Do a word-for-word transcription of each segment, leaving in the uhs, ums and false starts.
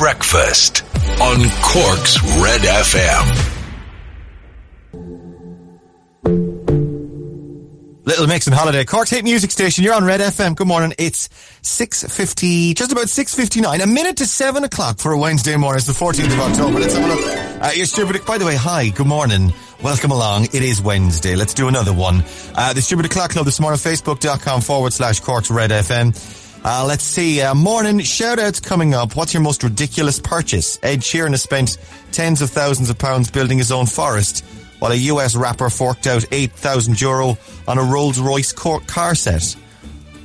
Breakfast on Cork's Red F M. Little Mix and Holiday, Cork's hit music station. You're on Red F M. Good morning. It's six fifty, just about six fifty-nine, a minute to seven o'clock for a Wednesday morning. It's the fourteenth of October. Let's have a look at your stupid. By the way, hi, good morning. Welcome along. It is Wednesday. Let's do another one. Uh, the Stupid O'Clock Club this morning, facebook.com forward slash Cork's Red FM. Uh, let's see, uh, morning shout-outs coming up. What's your most ridiculous purchase? Ed Sheeran has spent tens of thousands of pounds building his own forest, while a U S rapper forked out eight thousand euro on a Rolls-Royce car set.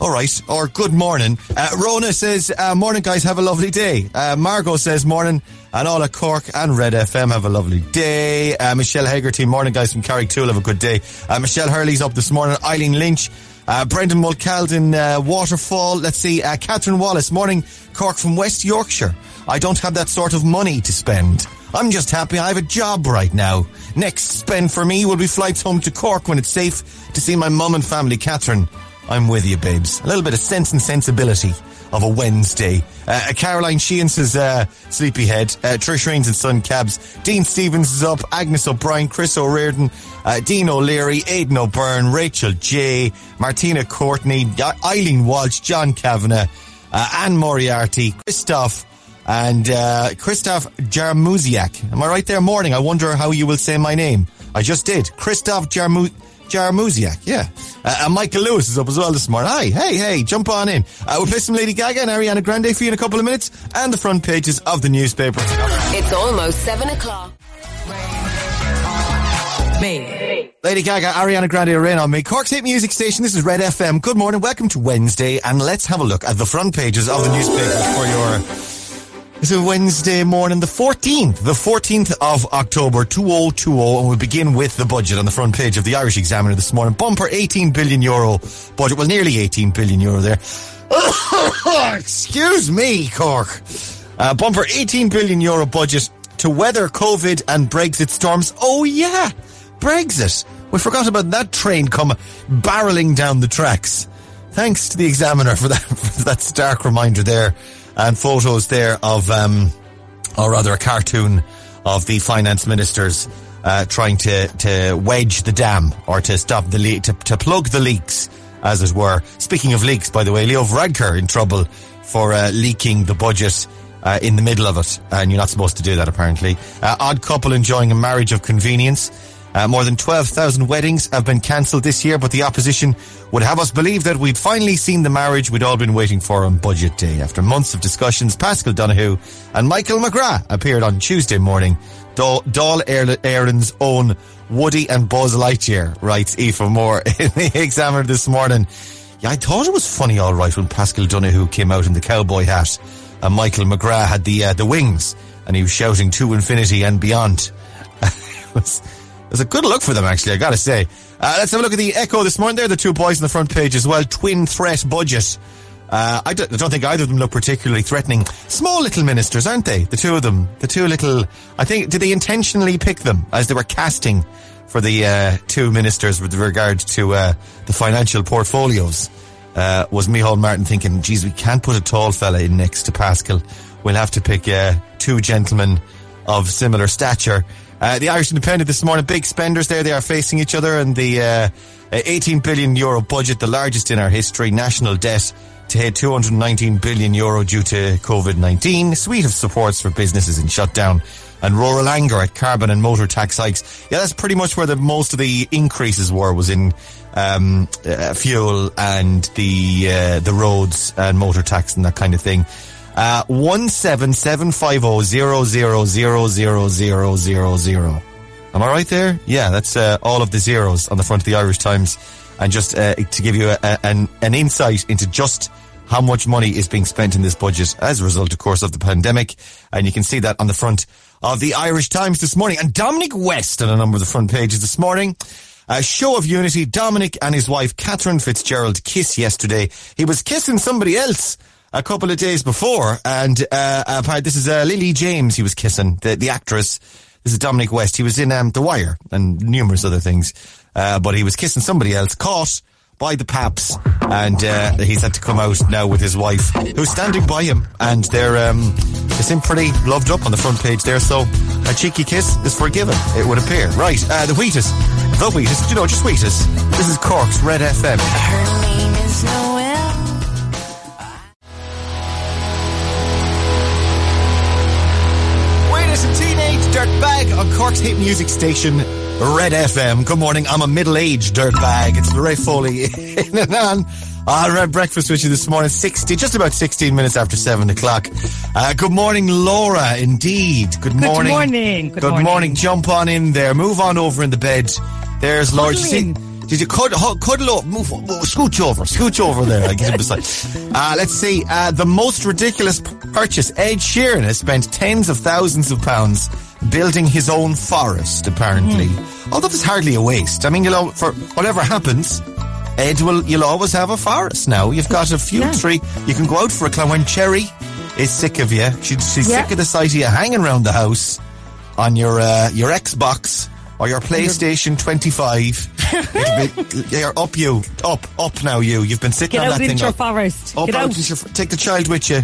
All right, or good morning. Uh, Rona says, uh, morning guys, have a lovely day. Uh, Margot says, morning, and all at Cork and Red F M, have a lovely day. Uh, Michelle Hegarty, morning guys from Carrigtool, have a good day. Uh, Michelle Hurley's up this morning. Eileen Lynch. Uh, Brendan Mulcaldin, uh, Waterfall. Let's see, uh, Catherine Wallace, morning Cork from West Yorkshire. I don't have that sort of money to spend. I'm just happy I have a job right now. Next spend for me will be flights home to Cork when it's safe to see my mum and family. Catherine, I'm with you, babes. A little bit of sense and sensibility of a Wednesday. Uh, Caroline Sheehan says, uh, Sleepyhead. Uh, Trish Rains and Son Cabs. Dean Stevens is up. Agnes O'Brien. Chris O'Riordan. Uh, Dean O'Leary. Aidan O'Byrne. Rachel J. Martina Courtney. Eileen Walsh. John Kavanagh. Uh, Anne Moriarty. Christoph. And uh, Christoph Jarmuziak. Am I right there? Morning. I wonder how you will say my name. I just did. Christoph Jarmuziak. Jarmuziak, yeah. Uh, and Michael Lewis is up as well this morning. Hi, hey, hey, jump on in. Uh, we'll play some Lady Gaga and Ariana Grande for you in a couple of minutes, and the front pages of the newspaper. It's almost seven o'clock. Me. Lady Gaga, Ariana Grande, Rain on Me. Cork's hit music station, this is Red F M. Good morning, welcome to Wednesday, and let's have a look at the front pages of the newspaper for your... It's a Wednesday morning, the fourteenth, the fourteenth of October, two thousand twenty, and we'll begin with the budget on the front page of the Irish Examiner this morning. Bumper eighteen billion euro budget, well, nearly eighteen billion euro there. Excuse me, Cork. Uh, bumper eighteen billion euro budget to weather COVID and Brexit storms. Oh yeah, Brexit. We forgot about that train come barreling down the tracks. Thanks to the Examiner for that, for that stark reminder there. And photos there of, um, or rather a cartoon of the finance ministers, uh, trying to, to wedge the dam or to stop the leak, to, to plug the leaks, as it were. Speaking of leaks, by the way, Leo Varadkar in trouble for, uh, leaking the budget, uh, in the middle of it. And you're not supposed to do that, apparently. Uh, odd couple enjoying a marriage of convenience. Uh, more than twelve thousand weddings have been cancelled this year, but the opposition would have us believe that we'd finally seen the marriage we'd all been waiting for on Budget Day. After months of discussions, Pascal Donahue and Michael McGrath appeared on Tuesday morning. Dáil Éireann's own Woody and Buzz Lightyear, writes Aoife Moore in the Examiner this morning. Yeah, I thought it was funny all right when Pascal Donahue came out in the cowboy hat and Michael McGrath had the, uh, the wings and he was shouting to infinity and beyond. It was... It's a good look for them, actually, I gotta say. Uh, let's have a look at the Echo this morning. They're the two boys on the front page as well. Twin threat budget. Uh, I, don't, I don't think either of them look particularly threatening. Small little ministers, aren't they? The two of them. The two little... I think... Did they intentionally pick them as they were casting for the uh, two ministers with regard to uh, the financial portfolios? Uh, was Micheál Martin thinking, geez, we can't put a tall fella in next to Pascal. We'll have to pick uh, two gentlemen of similar stature. Uh, the Irish Independent this morning, big spenders there, they are facing each other, and the uh, eighteen billion euro budget, the largest in our history. National debt to hit two hundred nineteen billion euro due to COVID nineteen, suite of supports for businesses in shutdown, and rural anger at carbon and motor tax hikes. Yeah, that's pretty much where the most of the increases were, was in um, uh, fuel and the uh, the roads and motor tax and that kind of thing. Uh, one seven seven five zero zero zero zero zero zero zero zero. Am I right there? Yeah, that's uh, all of the zeros on the front of the Irish Times, and just uh, to give you a, a, an an insight into just how much money is being spent in this budget as a result, of course, of the pandemic, and you can see that on the front of the Irish Times this morning. And Dominic West on a number of the front pages this morning. A show of unity. Dominic and his wife Catherine Fitzgerald kiss yesterday. He was kissing somebody else a couple of days before, and uh, this is uh, Lily James he was kissing, the, the actress. This is Dominic West. He was in um, The Wire and numerous other things, uh, but he was kissing somebody else, caught by the paps, and uh, he's had to come out now with his wife, who's standing by him, and they're um, It seemed pretty loved up on the front page there, so a cheeky kiss is forgiven, it would appear. Right, uh, the Wheaties. The Wheaties, you know, just Wheaties. This is Cork's Red F M. Her name is Noel. Dirtbag on Cork's hit music station, Red F M. Good morning, I'm a middle-aged dirtbag. It's Ray Foley in and on. I'll have breakfast with you this morning, sixty, just about sixteen minutes after seven o'clock. Uh, good morning, Laura, indeed. Good morning. Good morning. Good, good morning. morning. Jump on in there. Move on over in the bed. There's Laura. Did you, see, did you cuddle, cuddle up? Move, scooch over. Scooch over there. I get beside. Uh, let's see. Uh, the most ridiculous purchase. Ed Sheeran has spent tens of thousands of pounds building his own forest, apparently. Mm. Although there's hardly a waste. I mean, you know, for whatever happens, Ed will, you'll always have a forest now. You've got a few yeah. tree. You can go out for a climb. When Cherry is sick of you, she, she's yeah. sick of the sight of you hanging around the house on your uh, your Xbox or your PlayStation twenty-five. You're up, you. Up, up now, you. You've been sitting Get on that thing. Get out into your forest. Up Get out. out. Your, take the child with you.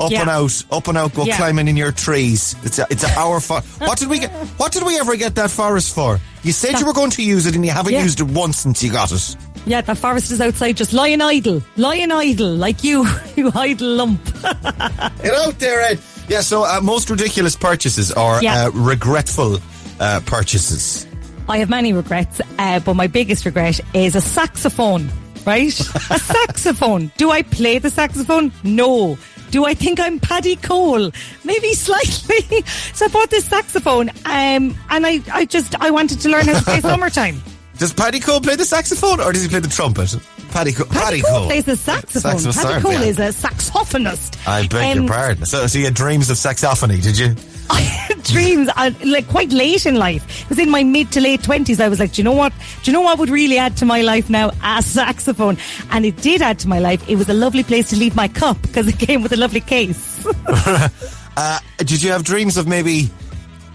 Up yeah. and out, up and out, go yeah. climbing in your trees. It's a, it's our forest. What did we get? What did we ever get that forest for? You said that, you were going to use it, and you haven't yeah. used it once since you got it. Yeah, that forest is outside, just lying idle, lying idle, like you, you idle lump. Get out there, Ed. Yeah. So uh, most ridiculous purchases are yeah. uh, regretful uh, purchases. I have many regrets, uh, but my biggest regret is a saxophone. Right, a saxophone. Do I play the saxophone? No. Do I think I'm Paddy Cole? Maybe slightly. So I bought this saxophone um, and I, I just, I wanted to learn how to play Summertime. Does Paddy Cole play the saxophone or does he play the trumpet? Paddy, Co- Paddy, Paddy Cole, Cole plays the saxophone. Saxophone. Paddy Cole yeah. is a saxophonist. I beg um, your pardon. So, so you had dreams of saxophony, did you? I had dreams, uh, like quite late in life. It was in my mid to late twenties. I was like, do you know what? Do you know what would really add to my life now? A saxophone. And it did add to my life. It was a lovely place to leave my cup because it came with a lovely case. uh, did you have dreams of maybe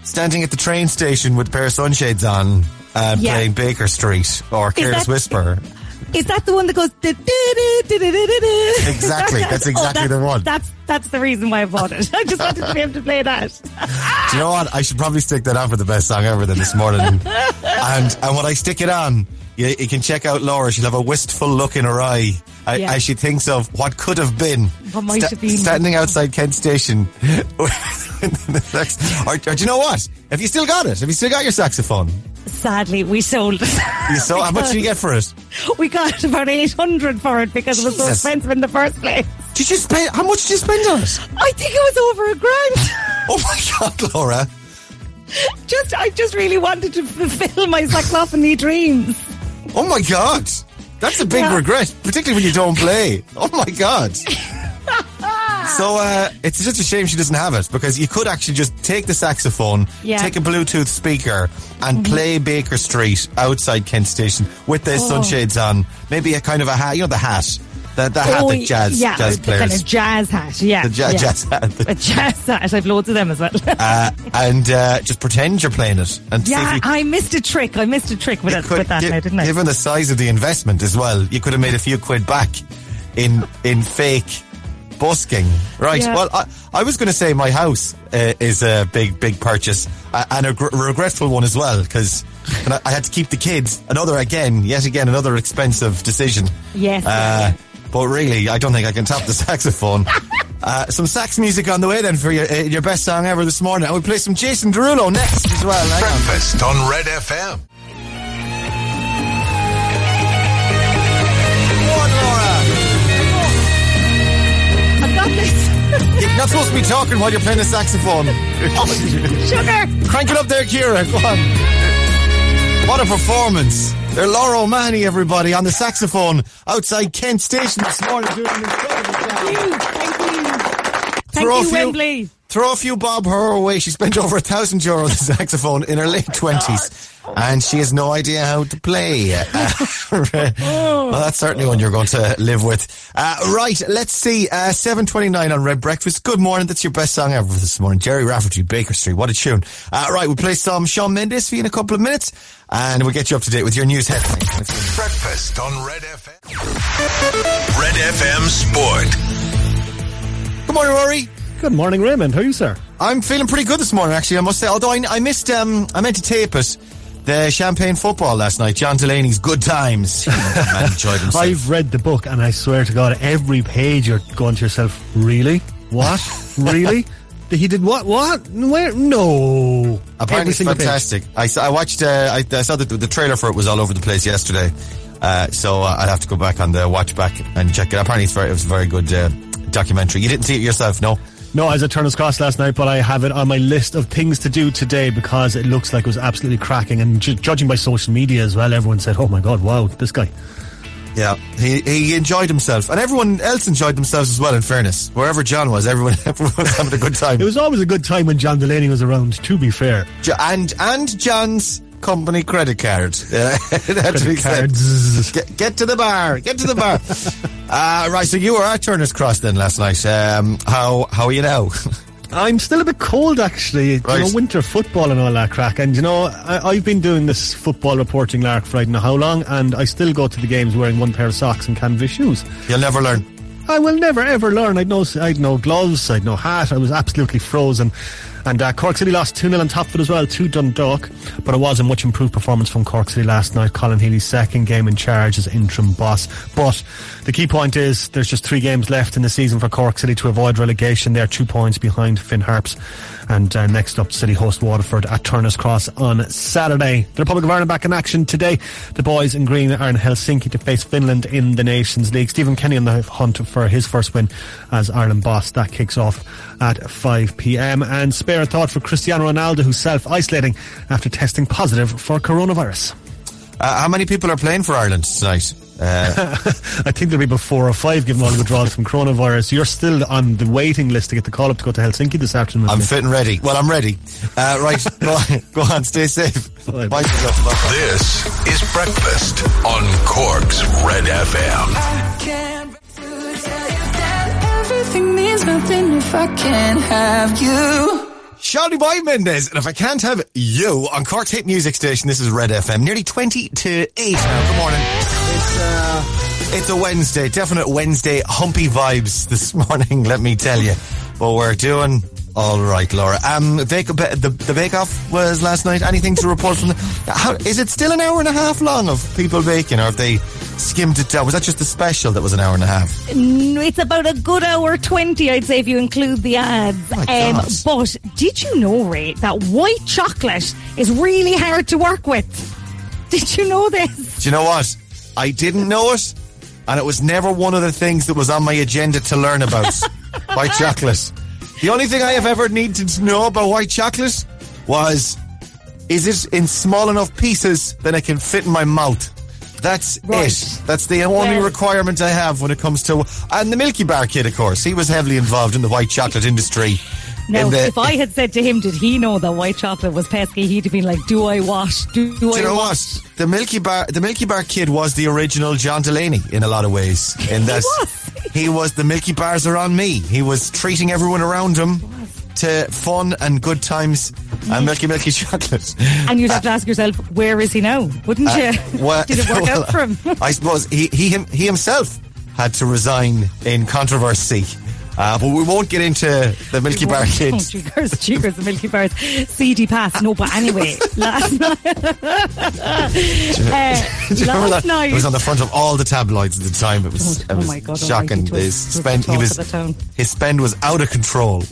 standing at the train station with a pair of sunshades on and yeah. playing Baker Street or Careless Whisper? Is that the one that goes... Da, da, da, da, da, da. Exactly. That's exactly oh, that's, the one. That's that's the reason why I bought it. I just wanted to be able to play that. Do you know what? I should probably stick that on for the best song ever then this morning. and and when I stick it on, you, you can check out Laura. She'll have a wistful look in her eye yeah. as she thinks of what could have been. What might sta- have been. Standing outside Kent Station. or, or do you know what? Have you still got it? Have you still got your saxophone? Sadly, we sold it. You sold? How much did you get for it? We got about eight hundred for it because Jesus. It was so expensive in the first place. Did you spend? How much did you spend on it? I think it was over a grand. Oh my God, Laura! Just, I just really wanted to fulfil my saxophony dreams. Oh my God, that's a big yeah. regret, particularly when you don't play. Oh my God. So uh, it's just a shame she doesn't have it because you could actually just take the saxophone, yeah. take a Bluetooth speaker and mm-hmm. play Baker Street outside Kent Station with their oh. sunshades on. Maybe a kind of a hat, you know, the hat. The, the hat oh, that jazz, yeah, jazz players. Yeah, kind of jazz hat, yeah. The ja- yeah. jazz hat. A jazz hat, I've loads of them as well. uh, and uh, just pretend you're playing it. And yeah, you, I missed a trick. I missed a trick with, it, could, with that gi- now, didn't I? Given the size of the investment as well, you could have made a few quid back in in fake... busking. Right, yeah. well, I, I was going to say my house uh, is a big, big purchase uh, and a gr- regretful one as well because I, I had to keep the kids. Another, again, yet again, another expensive decision. Yes. Uh, but really, I don't think I can top the saxophone. uh, some sax music on the way then for your, uh, your best song ever this morning. I will play some Jason Derulo next as well. Hang Breakfast on. on Red F M. You're not supposed to be talking while you're playing the saxophone. Oh, sugar! Crank it up there, Ciara. Go on. What a performance. They're Laura O'Mahony, everybody, on the saxophone outside Kent Station this morning. Doing an incredible job. Thank you. Thank throw you, few, Wembley. Throw a few bob her away. She spent over a thousand euros on the saxophone in her late twenties. And she has no idea how to play. Well, that's certainly one you're going to live with. Uh, right, let's see. Uh, seven twenty-nine on Red Breakfast. Good morning. That's your best song ever this morning. Jerry Rafferty, Baker Street. What a tune. Uh, right, we'll play some Shawn Mendes for you in a couple of minutes. And we'll get you up to date with your news headlines. Breakfast on Red F M. Red F M Sport. Good morning, Rory. Good morning, Raymond. How are you, sir? I'm feeling pretty good this morning, actually, I must say. Although I, I missed, um, I meant to tape it, the champagne football last night. John Delaney's Good Times. Man enjoyed himself. I've read the book, and I swear to God, every page you're going to yourself, really? What? Really? He did what? What? Where? No. Apparently it's fantastic. I, saw, I watched, uh, I, I saw that the trailer for it was all over the place yesterday. Uh, so uh, I'd have to go back on the watch back and check it. Apparently it's very, it was a very good uh, documentary. You didn't see it yourself, no? No, I was at Turner's Cross last night, but I have it on my list of things to do today because it looks like it was absolutely cracking. And ju- judging by social media as well, everyone said, oh my God, wow, this guy. Yeah, he he enjoyed himself, and everyone else enjoyed themselves as well, in fairness. Wherever John was, everyone, everyone was having a good time. It was always a good time when John Delaney was around, to be fair. Jo- and and John's company credit card. Uh, credit cards. Get, get to the bar, get to the bar. uh, right, so you were at Turner's Cross then last night. Um, how, how are you now? I'm still a bit cold, actually. Right. You know, winter football and all that crack. And, you know, I, I've been doing this football reporting lark for I don't know how long, and I still go to the games wearing one pair of socks and canvas shoes. You'll never learn. I will never, ever learn. I'd no, I'd no gloves, I'd no hat. I was absolutely frozen. And uh, Cork City lost two nil on top of it as well to Dundalk. But it was a much improved performance from Cork City last night. Colin Healy's second game in charge as interim boss. But the key point is there's just three games left in the season for Cork City to avoid relegation. They're two points behind Finn Harps. And uh, next up, City host Waterford at Turner's Cross on Saturday. The Republic of Ireland back in action today. The boys in green are in Helsinki to face Finland in the Nations League. Stephen Kenny on the hunt for his first win as Ireland boss. That kicks off at five p.m. And spare a thought for Cristiano Ronaldo, who's self-isolating after testing positive for coronavirus. Uh, how many people are playing for Ireland tonight? Uh, I think there'll be about four or five given all the withdrawals from coronavirus. You're still on the waiting list to get the call up to go to Helsinki this afternoon. I'm fit and ready. Well, I'm ready. Uh, right, go on, go on, stay safe. Bye. Bye. This is Breakfast on Cork's Red F M. I can't refuse to tell you that everything means nothing if I can't have you. Shawty Boy Mendez, and if I can't have you on Cork's hit music station, this is Red F M, nearly twenty to eight now. Good morning. It's, uh, it's a Wednesday, definite Wednesday humpy vibes this morning, let me tell you. But we're doing all right, Laura. Um, the, the Bake Off was last night. Anything to report from the... How, is it still an hour and a half long of people baking, or have they skimmed it down? Was that just the special that was an hour and a half? It's about a good hour twenty, I'd say, if you include the ads. Um, but did you know, Ray, that white chocolate is really hard to work with? Did you know this? Do you know what? I didn't know it, and it was never one of the things that was on my agenda to learn about. White chocolate. The only thing I have ever needed to know about white chocolate was, is it in small enough pieces that I can fit in my mouth? That's right. It. That's the only yes. requirement I have when it comes to... And the Milky Bar kid, of course. He was heavily involved in the white chocolate industry. Now, in the, if I had said to him, did he know that white chocolate was pesky, he'd have been like, do I wash? Do, do, do I you know wash? What? The Milky Bar the Milky Bar kid was the original John Delaney in a lot of ways. In that he, was. he was the Milky Bars are on me. He was treating everyone around him to fun and good times and milky milky chocolate. And you'd have uh, to ask yourself, where is he now? Wouldn't uh, you? Well, did it work well, out for him? I suppose he, he, he himself had to resign in controversy. Uh, but we won't get into the Milky Bar kids. Cheekers, cheekers, the Milky Bar's C D pass. No, but anyway, last night. uh, last night. It was on the front of all the tabloids at the time. It was, oh, it was oh my God, shocking. Almighty, his, spend, he was, his spend was out of control.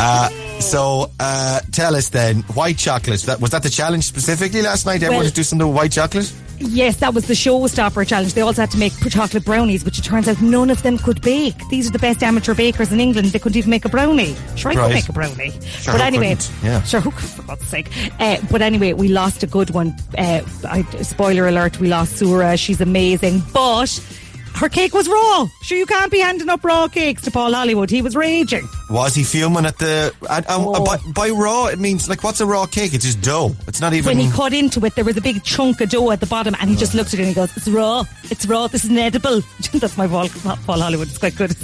uh, so uh, tell us then, white chocolate. That, was that the challenge specifically last night? Everyone well, to do something with white chocolate? Yes, that was the showstopper challenge. They also had to make chocolate brownies, which it turns out none of them could bake. These are the best amateur bakers in England. They couldn't even make a brownie. Sure, I right. could make a brownie. Sure, but anyway, yeah. Sure, who could, for God's sake. Uh, but anyway, we lost a good one. Uh, I, spoiler alert, we lost Sarah. She's amazing. But her cake was raw. Sure, you can't be handing up raw cakes to Paul Hollywood. He was raging. Was he fuming at the... At, oh. uh, by, by raw, it means, like, what's a raw cake? It's just dough. It's not even... When he cut into it, there was a big chunk of dough at the bottom, and he oh. just looked at it and he goes, it's raw. It's raw. This is inedible. That's my Paul, Paul Hollywood. It's quite good.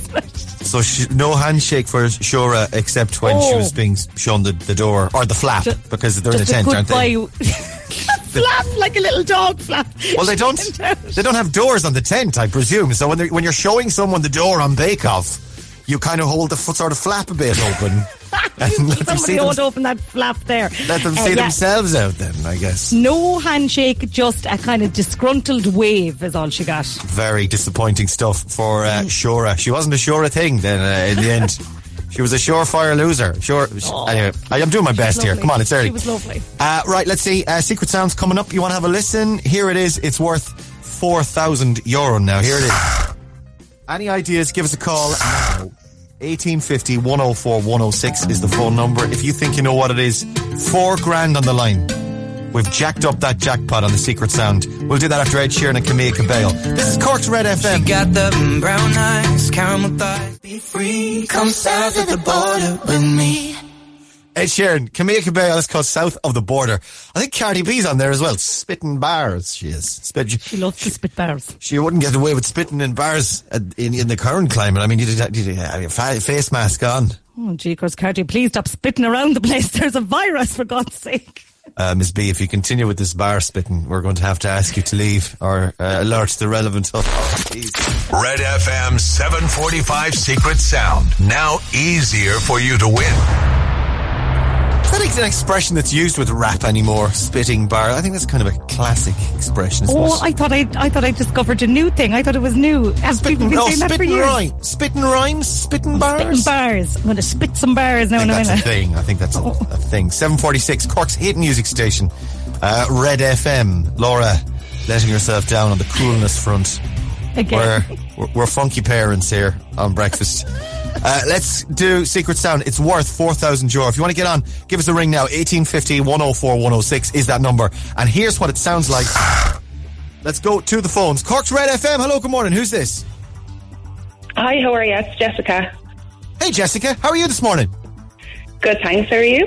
So she, no handshake for Shora except when oh. she was being shown the, the door, or the flap, just, because they're in a the tent, aren't they? Flap, like a little dog flap. Well, they don't They don't have doors on the tent, I presume. So when, when you're showing someone the door on Bake Off, you kind of hold the f- sort of flap a bit open. And let Somebody them hold them, open that flap there. Let them uh, see yeah. themselves out then, I guess. No handshake, just a kind of disgruntled wave is all she got. Very disappointing stuff for uh, Shura. She wasn't a Shura thing then uh, in the end. She was a surefire loser. Sure. Oh, anyway, I'm doing my best here. Come on, it's early. She was lovely. Uh, right, let's see. Uh, Secret Sounds coming up. You want to have a listen? Here it is. It's worth four thousand euro now. Here it is. Any ideas? Give us a call now. eighteen fifty, one oh four, one oh six is the phone number. If you think you know what it is, four grand on the line. We've jacked up that jackpot on the Secret Sound. We'll do that after Ed Sheeran and Camille Cabello. This is Cork's Red F M. She got the brown eyes, caramel thighs, be free. Come south of the border with me. Ed Sheeran, Camille Cabello, that's called South of the Border. I think Cardi B's on there as well. Spitting bars, she is. Spit, she loves to spit bars. She wouldn't get away with spitting in bars in, in the current climate. I mean, you did, you did have your face mask on. Oh, gee, of course, Cardi, please stop spitting around the place. There's a virus, for God's sake. Uh, Miss B, if you continue with this bar spitting, we're going to have to ask you to leave or uh, alert the relevant. Oh, Red F M seven forty-five Secret Sound. Now easier for you to win. Is that an expression that's used with rap anymore? Spitting bar. I think that's kind of a classic expression. Oh, it? I thought I, I thought I discovered a new thing. I thought it was new. Have spitting, people been oh, saying that for years? Rhyme. Spitting rhymes, spitting bars, spitting bars. I'm going to spit some bars now in a minute. That's a thing. I think that's a, oh. a thing. seven forty-six, Cork's hit music station, uh, Red F M. Laura, letting herself down on the coolness front. Again, we're, we're, we're funky parents here on breakfast. Uh, let's do Secret Sound. It's worth four thousand euro. If you want to get on, give us a ring now. eighteen fifty, one oh four, one oh six is that number. And here's what it sounds like. Let's go to the phones. Cork's Red F M. Hello, good morning. Who's this? Hi, how are you? It's Jessica. Hey, Jessica. How are you this morning? Good, thanks. How are you?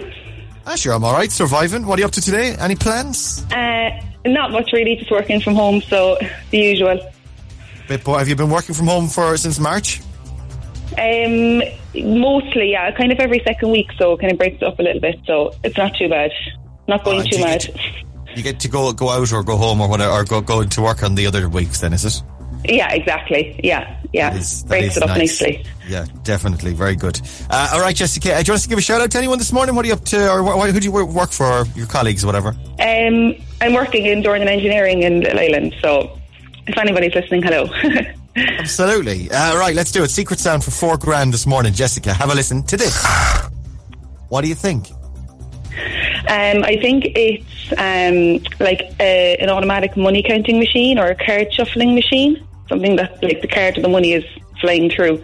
Ah, sure, I'm all right. Surviving. What are you up to today? Any plans? Uh, not much, really. Just working from home, so the usual. Bit boy, have you been working from home for since March? Um, mostly, yeah, kind of every second week, so it kind of breaks it up a little bit, so it's not too bad. Not going oh, too mad. Get to, you get to go go out or go home or whatever, or go go to work on the other weeks, then, is it? Yeah, exactly. Yeah, yeah. That is, that breaks it up nice. Nicely. Yeah, definitely. Very good. Uh, all right, Jessica, do you want to give a shout out to anyone this morning? What are you up to, or wh- who do you work for, or your colleagues, or whatever? Um, I'm working in Dornan Engineering in Little Island, so if anybody's listening, hello. Absolutely. Uh, right, let's do it. Secret Sound for four grand this morning. Jessica, have a listen to this. What do you think? Um, I think it's um, like a, an automatic money counting machine or a card shuffling machine. Something that, like, the card of the money is flying through.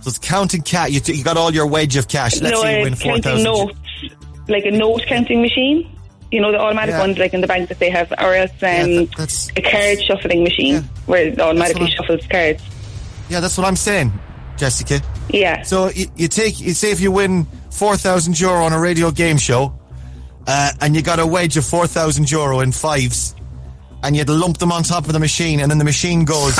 So it's counting cash. You, t- you got all your wedge of cash. Let's no, see you win four thousand. Notes, like a note counting machine. You know, the automatic yeah. ones, like in the bank that they have, or else um, yeah, that, a card shuffling machine yeah. where it automatically shuffles cards. Yeah, that's what I'm saying, Jessica. Yeah. So you, you take, you say if you win four thousand euro on a radio game show, uh, and you got a wedge of four thousand euro in fives, and you'd lump them on top of the machine, and then the machine goes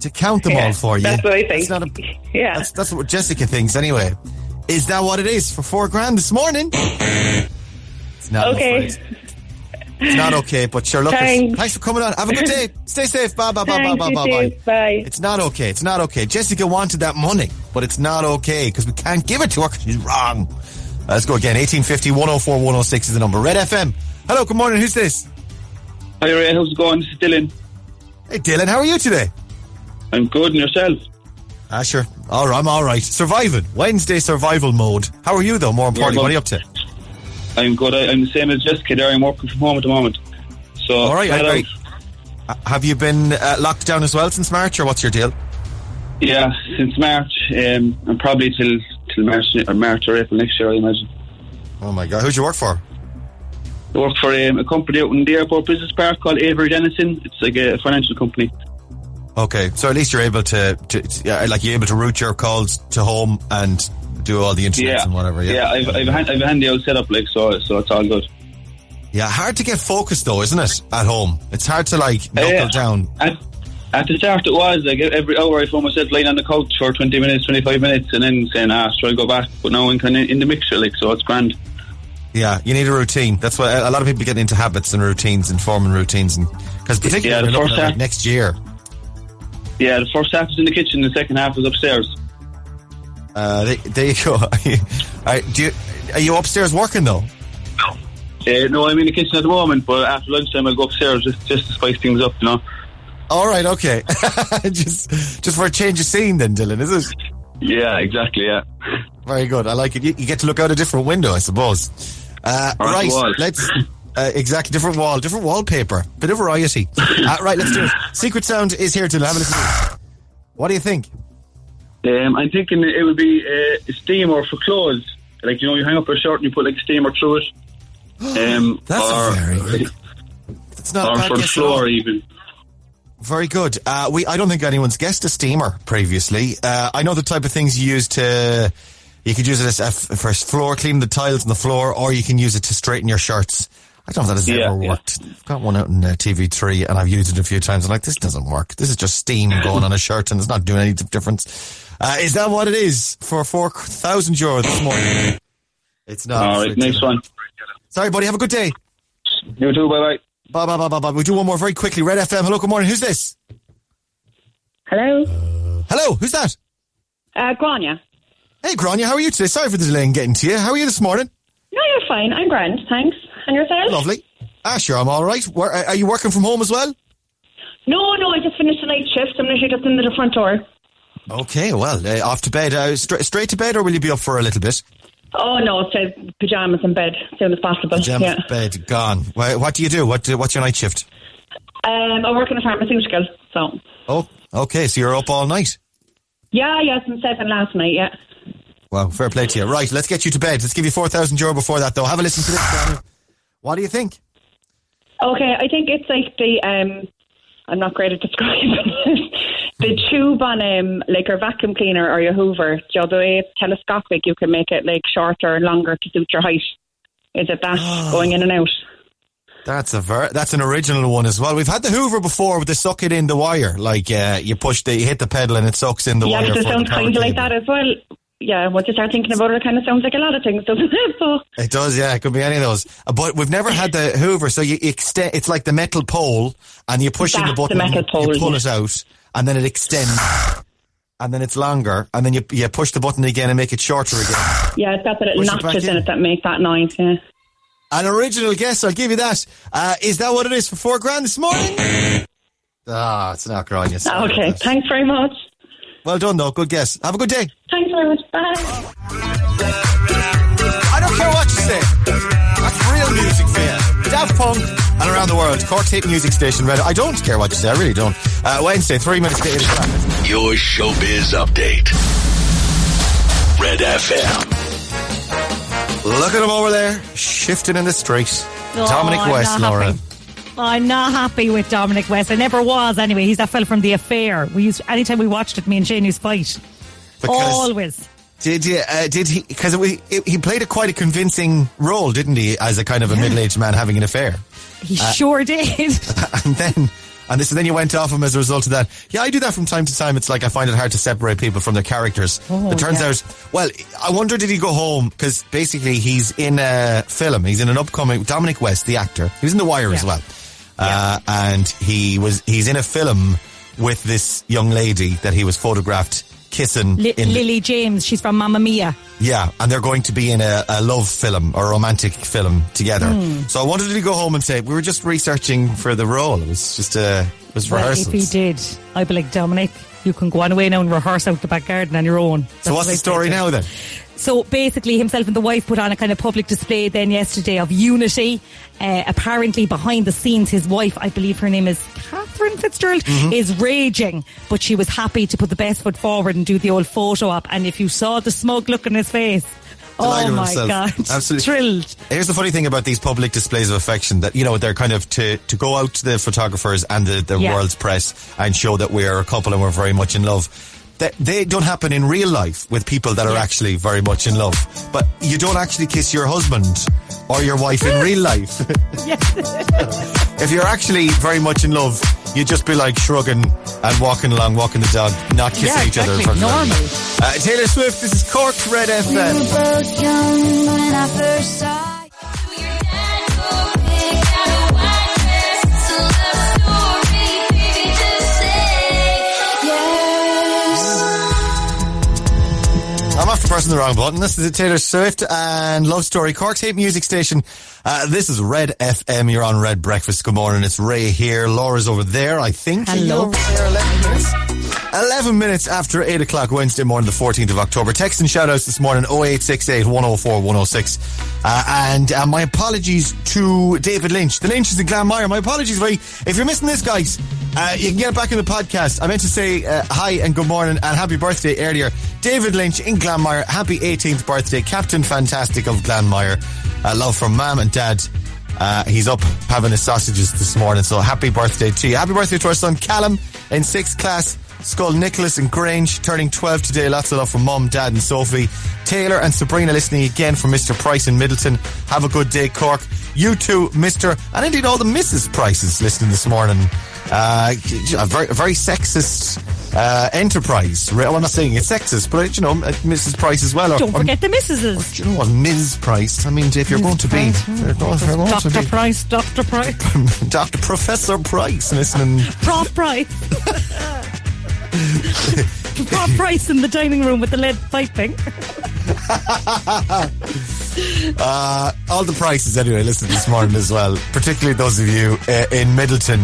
to count them yeah, all for you. That's what I think. That's not a, yeah. That's, that's what Jessica thinks, anyway. Is that what it is for four grand this morning? Not okay. It's not okay, but sure, look, thanks. thanks for coming on. Have a good day. Stay safe. Bye, bye, bye, thanks, bye, bye, bye, bye. Bye. It's not okay. It's not okay. Jessica wanted that money, but it's not okay because we can't give it to her because she's wrong. Uh, let's go again. eighteen fifty, one oh four, one oh six is the number. Red F M. Hello, good morning. Who's this? Hi, Ray. How's it going? This is Dylan. Hey, Dylan. How are you today? I'm good. And yourself? Ah, sure. All right, I'm all right. Surviving. Wednesday survival mode. How are you, though? More importantly, yeah, what are you up to? I'm good. I, I'm the same as Jessica there. I'm working from home at the moment. So, all right. I, I, have you been uh, locked down as well since March, or what's your deal? Yeah, since March, um, and probably till till March or March or April next year, I imagine. Oh my God! Who's do you work for? I work for um, a company out in the airport business park called Avery Dennison. It's like a financial company. Okay, so at least you're able to, to, to like you're able to route your calls to home and do all the internet yeah. and whatever. Yeah, yeah I've, I've, hand, I've a handy old setup, like, so so it's all good. Yeah, hard to get focused though, isn't it? At home, it's hard to like knuckle uh, yeah. down. At, at the start, it was like every hour I found myself lying on the couch for twenty minutes, twenty-five minutes, and then saying, "Ah, should I go back?" But now I'm kind of in the mixture, like, so it's grand. Yeah, you need a routine. That's why a lot of people get into habits and routines and forming routines, and because particularly yeah, the first at, like, next year. Yeah, the first half was in the kitchen, the second half was upstairs. Uh, there, there you go. Are, do you, are you upstairs working though? Uh, no, I'm in the kitchen at the moment, but after lunchtime I'll go upstairs just, just to spice things up, you know. Alright, okay. just just for a change of scene then, Dylan, is it? Yeah, exactly, yeah. Very good, I like it. You, you get to look out a different window, I suppose. Uh, right, let's... Uh, exactly, different wall, different wallpaper. Bit of variety. uh, right, let's do it. Secret Sound is here, Dylan. Have a listen. What do you think? Um, I'm thinking it would be uh, a steamer for clothes. Like, you know, you hang up a shirt and you put like a steamer through it. Um, That's or, a very good. It's not or a bad for the floor, even. Very good. Uh, we I don't think anyone's guessed a steamer previously. Uh, I know the type of things you use to. You could use it as uh, for floor clean the tiles on the floor, or you can use it to straighten your shirts. I don't know if that has yeah, ever worked. Yeah. I've got one out in uh, T V three, and I've used it a few times. I'm like, this doesn't work. This is just steam going on a shirt, and it's not doing any difference. Uh, is that what it is for four thousand euro this morning? It's not. All right, next one. Sorry, buddy. Have a good day. You too. Bye-bye. Bye-bye, bye-bye, bye. We'll do one more very quickly. Red F M. Hello, good morning. Who's this? Hello. Uh, hello. Who's that? Uh, Grania. Hey, Grania. How are you today? Sorry for the delay in getting to you. How are you this morning? No, you're fine. I'm grand. Thanks. And yourself? Lovely. Ah, sure, I'm all right. Where, are you working from home as well? No, no, I just finished the night shift. I'm literally just in the front door. Okay, well, uh, off to bed. Uh, straight, straight to bed, or will you be up for a little bit? Oh, no, it's uh, pyjamas in bed as soon as possible. Pyjamas in yeah. bed, gone. What do you do? What What's your night shift? Um, I work in a pharmaceutical, so... Oh, okay, so you're up all night? Yeah, yeah, since seven last night, yeah. Wow, fair play to you. Right, let's get you to bed. Let's give you four thousand euro before that, though. Have a listen to this, Daniel. What do you think? Okay, I think it's like the, um, I'm not great at describing it, the tube on um, like your vacuum cleaner or your Hoover, the other way it's telescopic, you can make it like shorter and longer to suit your height. Is it that oh, going in and out? That's a ver- that's an original one as well. We've had the Hoover before with the suck it in the wire, like uh, you push the, you hit the pedal and it sucks in the yeah, wire. Yeah, it sounds kind of like that as well. Yeah, once you start thinking about it, it kind of sounds like a lot of things, doesn't it? So. It does, yeah. It could be any of those. But we've never had the Hoover, so you extend. It's like the metal pole, and you're pushing That's the button, the metal pole, you pull yeah. it out, and then it extends, and then it's longer, and then you you push the button again and make it shorter again. Yeah, it's got the little notches in it that make that noise, yeah. An original guess, I'll give you that. Uh, is that what it is for four grand this morning? Ah, oh, it's not growing. It's not okay, like thanks very much. Well done, though. Good guess. Have a good day. Thanks very much. Bye. I don't care what you say. That's real music for you. Daft Punk and around the world. Cork's hit music station. Red. I don't care what you say. I really don't. Uh, Wednesday, three minutes to eight o'clock. Your showbiz update. Red F M. Look at him over there, shifting in the streets. Oh, Dominic West, Laura. Happy. Oh, I'm not happy with Dominic West. I never was, anyway. He's that fella from The Affair. We used anytime we watched it, me and Shane used to fight. Because Always. Did you, uh, did he? Because he played a quite a convincing role, didn't he? As a kind of a middle-aged man having an affair. He uh, sure did. And then, and this, and then you went off him as a result of that. Yeah, I do that from time to time. It's like I find it hard to separate people from their characters. Oh, it turns yeah. out. Well, I wonder did he go home? Because basically he's in a film. He's in an upcoming Dominic West, the actor. He was in The Wire yeah. as well. Yeah. Uh, and he was he's in a film with this young lady that he was photographed kissing. Li- in Lily James, she's from Mamma Mia. Yeah, and they're going to be in a, a love film or a romantic film together. Mm. So I wanted to go home and say, we were just researching for the role. It was just uh, it was rehearsals. Well, if he did, I'd be like, Dominic, you can go on away now and rehearse out the back garden on your own. That's so what's what the story now then? So basically himself and the wife put on a kind of public display then yesterday of unity. Uh, apparently behind the scenes his wife, I believe her name is Catherine Fitzgerald, mm-hmm. is raging, but she was happy to put the best foot forward and do the old photo op. And if you saw the smug look on his face, delighted oh my himself. God, absolutely thrilled. Here's the funny thing about these public displays of affection, that you know they're kind of to, to go out to the photographers and the, the yeah. world's press and show that we're a couple and we're very much in love. That they don't happen in real life with people that are actually very much in love. But you don't actually kiss your husband or your wife in real life. Yes. If you're actually very much in love, you'd just be like shrugging and walking along, walking the dog, not kissing yeah, each exactly. other in front normal. Of uh, Taylor Swift, this is Cork Red F M. We were both young when I first saw. Love story, baby, just say pressing the wrong button. This is Taylor Swift and Love Story, Cork's hit music station. Uh, this is Red F M. You're on Red Breakfast. Good morning. It's Ray here. Laura's over there, I think. Hello. eleven minutes after eight o'clock Wednesday morning, the fourteenth of October. Text and shout outs this morning, oh eight six eight, one oh four, one oh six. Uh, and uh, my apologies to David Lynch. The Lynch is in Glanmire. My apologies, Ray. If you're missing this, guys, uh, you can get it back in the podcast. I meant to say uh, hi and good morning and happy birthday earlier. David Lynch in Glanmire. Happy eighteenth birthday. Captain Fantastic of Glanmire. Uh, love from Mam and Dad. Uh, he's up having his sausages this morning, so happy birthday to you. Happy birthday to our son Callum in sixth class. Skull Nicholas and Grange turning twelve today. Lots of love from Mum, Dad and Sophie. Taylor and Sabrina listening again from Mister Price in Middleton. Have a good day, Cork. You too, Mister and indeed all the Missus Prices listening this morning. Uh, a very, very sexist uh, enterprise. Well, I'm not saying it's sexist, but you know, Missus Price as well. Or, Don't forget or, the Missuses. Or, you know what, Miz Price. I mean, if you're Miz going to be, Doctor Price, Doctor Price, Doctor Professor Price listening. Prof Price. Bob Price in the dining room with the lead piping. uh, all the prices anyway listen this morning as well, particularly those of you uh, in Middleton.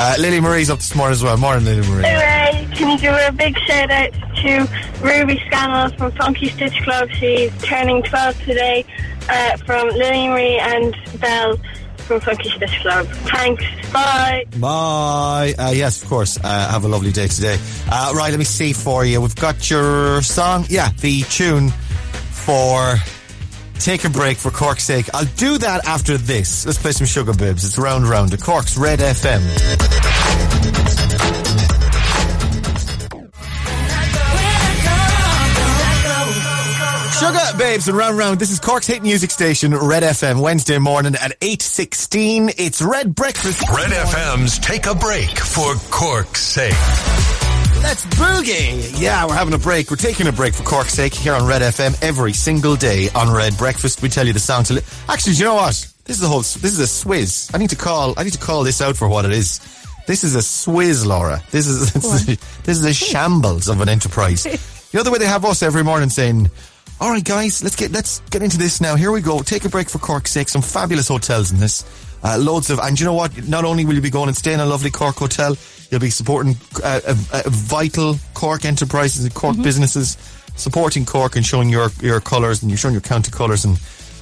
uh, Lily Marie's up this morning as well. Morning, Lily Marie. Hey, Ray, can you give a big shout out to Ruby Scannell from Funky Stitch Club? She's turning twelve today. uh, from Lily Marie and Belle from Funky Stitch Club. Thanks. Bye. Bye. Uh, yes, of course. Uh, have a lovely day today. Uh, right, let me see for you. We've got your song. Yeah, the tune for Take a Break for Cork's Sake. I'll do that after this. Let's play some Sugar Bibs. It's Round Round to Cork's Red F M. Sugar Babes and Round Round. This is Cork's hit music station, Red F M, Wednesday morning at eight sixteen. It's Red Breakfast. Red F M's Take a Break for Cork's Sake. Let's boogie. Yeah, we're having a break. We're taking a break for Cork's Sake here on Red F M every single day on Red Breakfast. We tell you the sound to... Li- Actually, do you know what? This is the whole... This is a swizz. I need to call... I need to call this out for what it is. This is a swizz, Laura. This is... This is, this is a shambles of an enterprise. You know the way they have us every morning saying... All right, guys, let's get let's get into this now. Here we go. Take a break for Cork's sake. Some fabulous hotels in this. Uh, loads of... And you know what? Not only will you be going and staying in a lovely Cork hotel, you'll be supporting uh, uh, uh, vital Cork enterprises and Cork mm-hmm. businesses, supporting Cork and showing your, your colours and you're showing your county colours and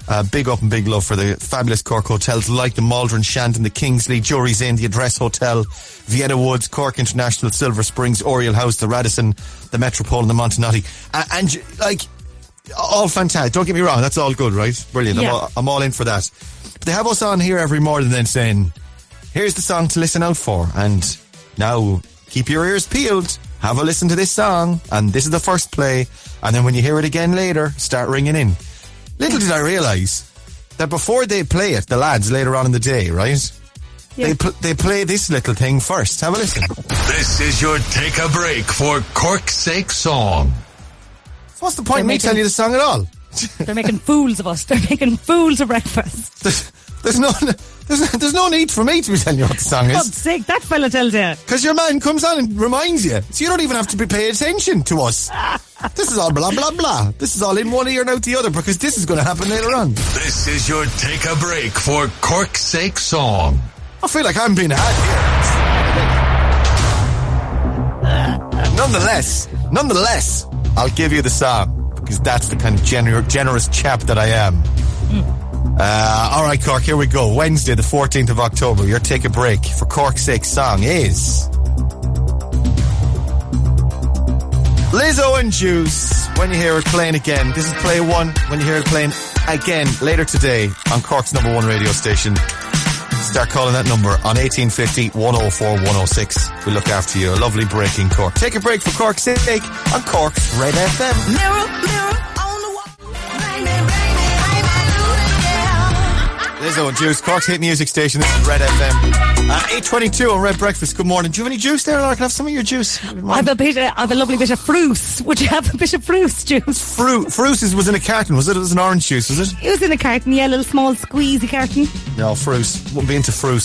uh, big up and big love for the fabulous Cork hotels like the Maldron, Shandon, the Kingsley, Jury's Inn, the Address Hotel, Vienna Woods, Cork International, Silver Springs, Oriel House, the Radisson, the Metropole and the Montanati. Uh, and, like... All fantastic. Don't get me wrong. That's all good, right? Brilliant. Yeah. I'm, all, I'm all in for that. But they have us on here every morning then saying, here's the song to listen out for. And now keep your ears peeled. Have a listen to this song. And this is the first play. And then when you hear it again later, start ringing in. Little did I realise that before they play it, the lads later on in the day, right? Yeah. They, pl- they play this little thing first. Have a listen. This is your Take a Break for Cork's Sake song. What's the point in me telling you the song at all? They're making fools of us. They're making fools of breakfast. There's, there's, no, there's, no, there's no need for me to be telling you what the song is. For God's sake, that fella tells you. Because your man comes on and reminds you. So you don't even have to be paying attention to us. This is all blah, blah, blah. This is all in one ear and out the other because this is going to happen later on. This is your Take a Break for Cork's Sake song. I feel like I'm being had here. Nonetheless, nonetheless... I'll give you the song because that's the kind of gener- generous chap that I am. Mm. Uh, all right, Cork, here we go. Wednesday, the fourteenth of October. Your Take a Break for Cork's Sake song is Lizzo and Juice. When you hear it playing again, this is play one. When you hear it playing again later today on Cork's number one radio station, start calling that number on eighteen fifty, one oh four, one oh six. We look after you. A lovely break in Cork. Take a break for Cork's sake on Cork's Red F M. Mirror, mirror on the wall. Rain, rain, rain, rain, yeah. Lizzo and Juice, Cork's hit music station. This is Red F M. Uh, eight twenty-two on Red Breakfast. Good morning. Do you have any juice there, Laura? Can I have some of your juice? I've a bit. Of, I've a lovely bit of fruit. Would you have a bit of fruit juice? Fruit. Fruit was in a carton. Was it? It was an orange juice. Was it? It was in a carton. Yeah, a little small squeezy carton. No, fruit. Wouldn't be into fruit.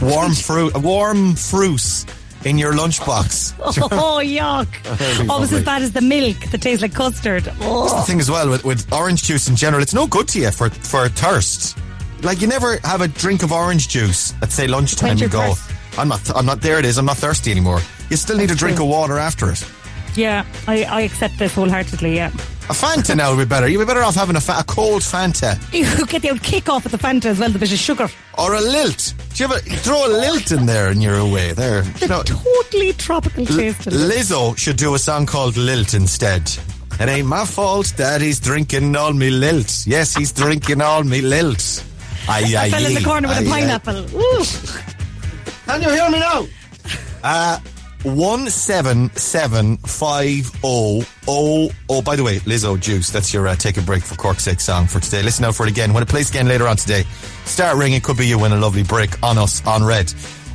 Warm fruit. Warm fruit. in your lunchbox. Oh, yuck. Almost as bad as the milk that tastes like custard. Oh. That's the thing as well with, with orange juice in general. It's no good to you for, for thirst. Like, you never have a drink of orange juice at, say, lunchtime and go, I'm not, I'm not, there it is, I'm not thirsty anymore. You still need That's a drink true. of water after it. Yeah, I, I accept this wholeheartedly, yeah. A Fanta now would be better. You'd be better off having a, fa- a cold Fanta. You get the old kick off at the Fanta as well, the bit of sugar. Or a lilt. Do you ever throw a lilt in there and you're away? There. The no. totally tropical L- taste. Of Lizzo should do a song called Lilt instead. It ain't my fault that he's drinking all me lilt. Yes, he's drinking all me lilt. Aye, aye, I fell in the corner with aye, a pineapple. Aye. Can you hear me now? Uh... One seven seven five oh oh oh. By the way, Lizzo Juice, that's your uh, take a break for Cork's sake song for today. Listen out for it again. When it plays again later on today, start ringing. It could be you win a lovely break on us on Red.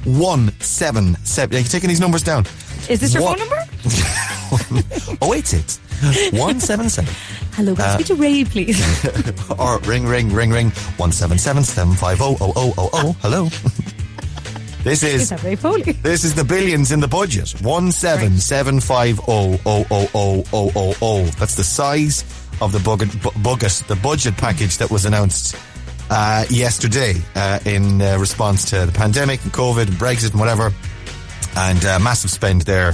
One seven seven. Are you taking these numbers down? Is this your one, phone number? oh, wait, it. One seven seven. Hello, can I speak to Ray, please? or ring, ring, ring, ring. One seven seven seven five oh oh oh oh oh. Hello. This is Ray Foley. This is the billions in the budget. One seven seven five oh oh oh oh oh oh oh. That's the size of the budget, bu- buget, the budget package that was announced uh, yesterday uh, in uh, response to the pandemic and COVID and Brexit and whatever, and uh, massive spend there,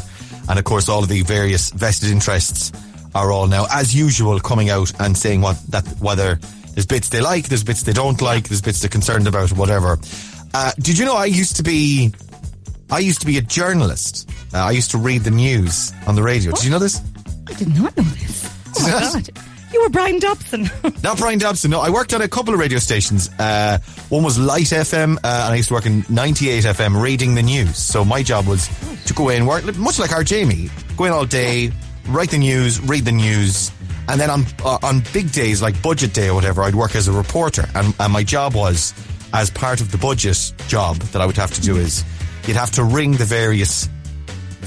and of course all of the various vested interests are all now, as usual, coming out and saying what that whether there's bits they like, there's bits they don't like, there's bits they're concerned about, whatever. Uh, did you know I used to be I used to be a journalist? Uh, I used to read the news on the radio. What? Did you know this? I did not know this. Oh my God. You were Brian Dobson. Not Brian Dobson, no. I worked on a couple of radio stations. Uh, one was Light F M, uh, and I used to work in ninety-eight F M reading the news. So my job was to go in, work, much like our Jamie, go in all day, write the news, read the news, and then on, uh, on big days like budget day or whatever, I'd work as a reporter. And, and my job was, as part of the budget job that I would have to do, is you'd have to ring the various,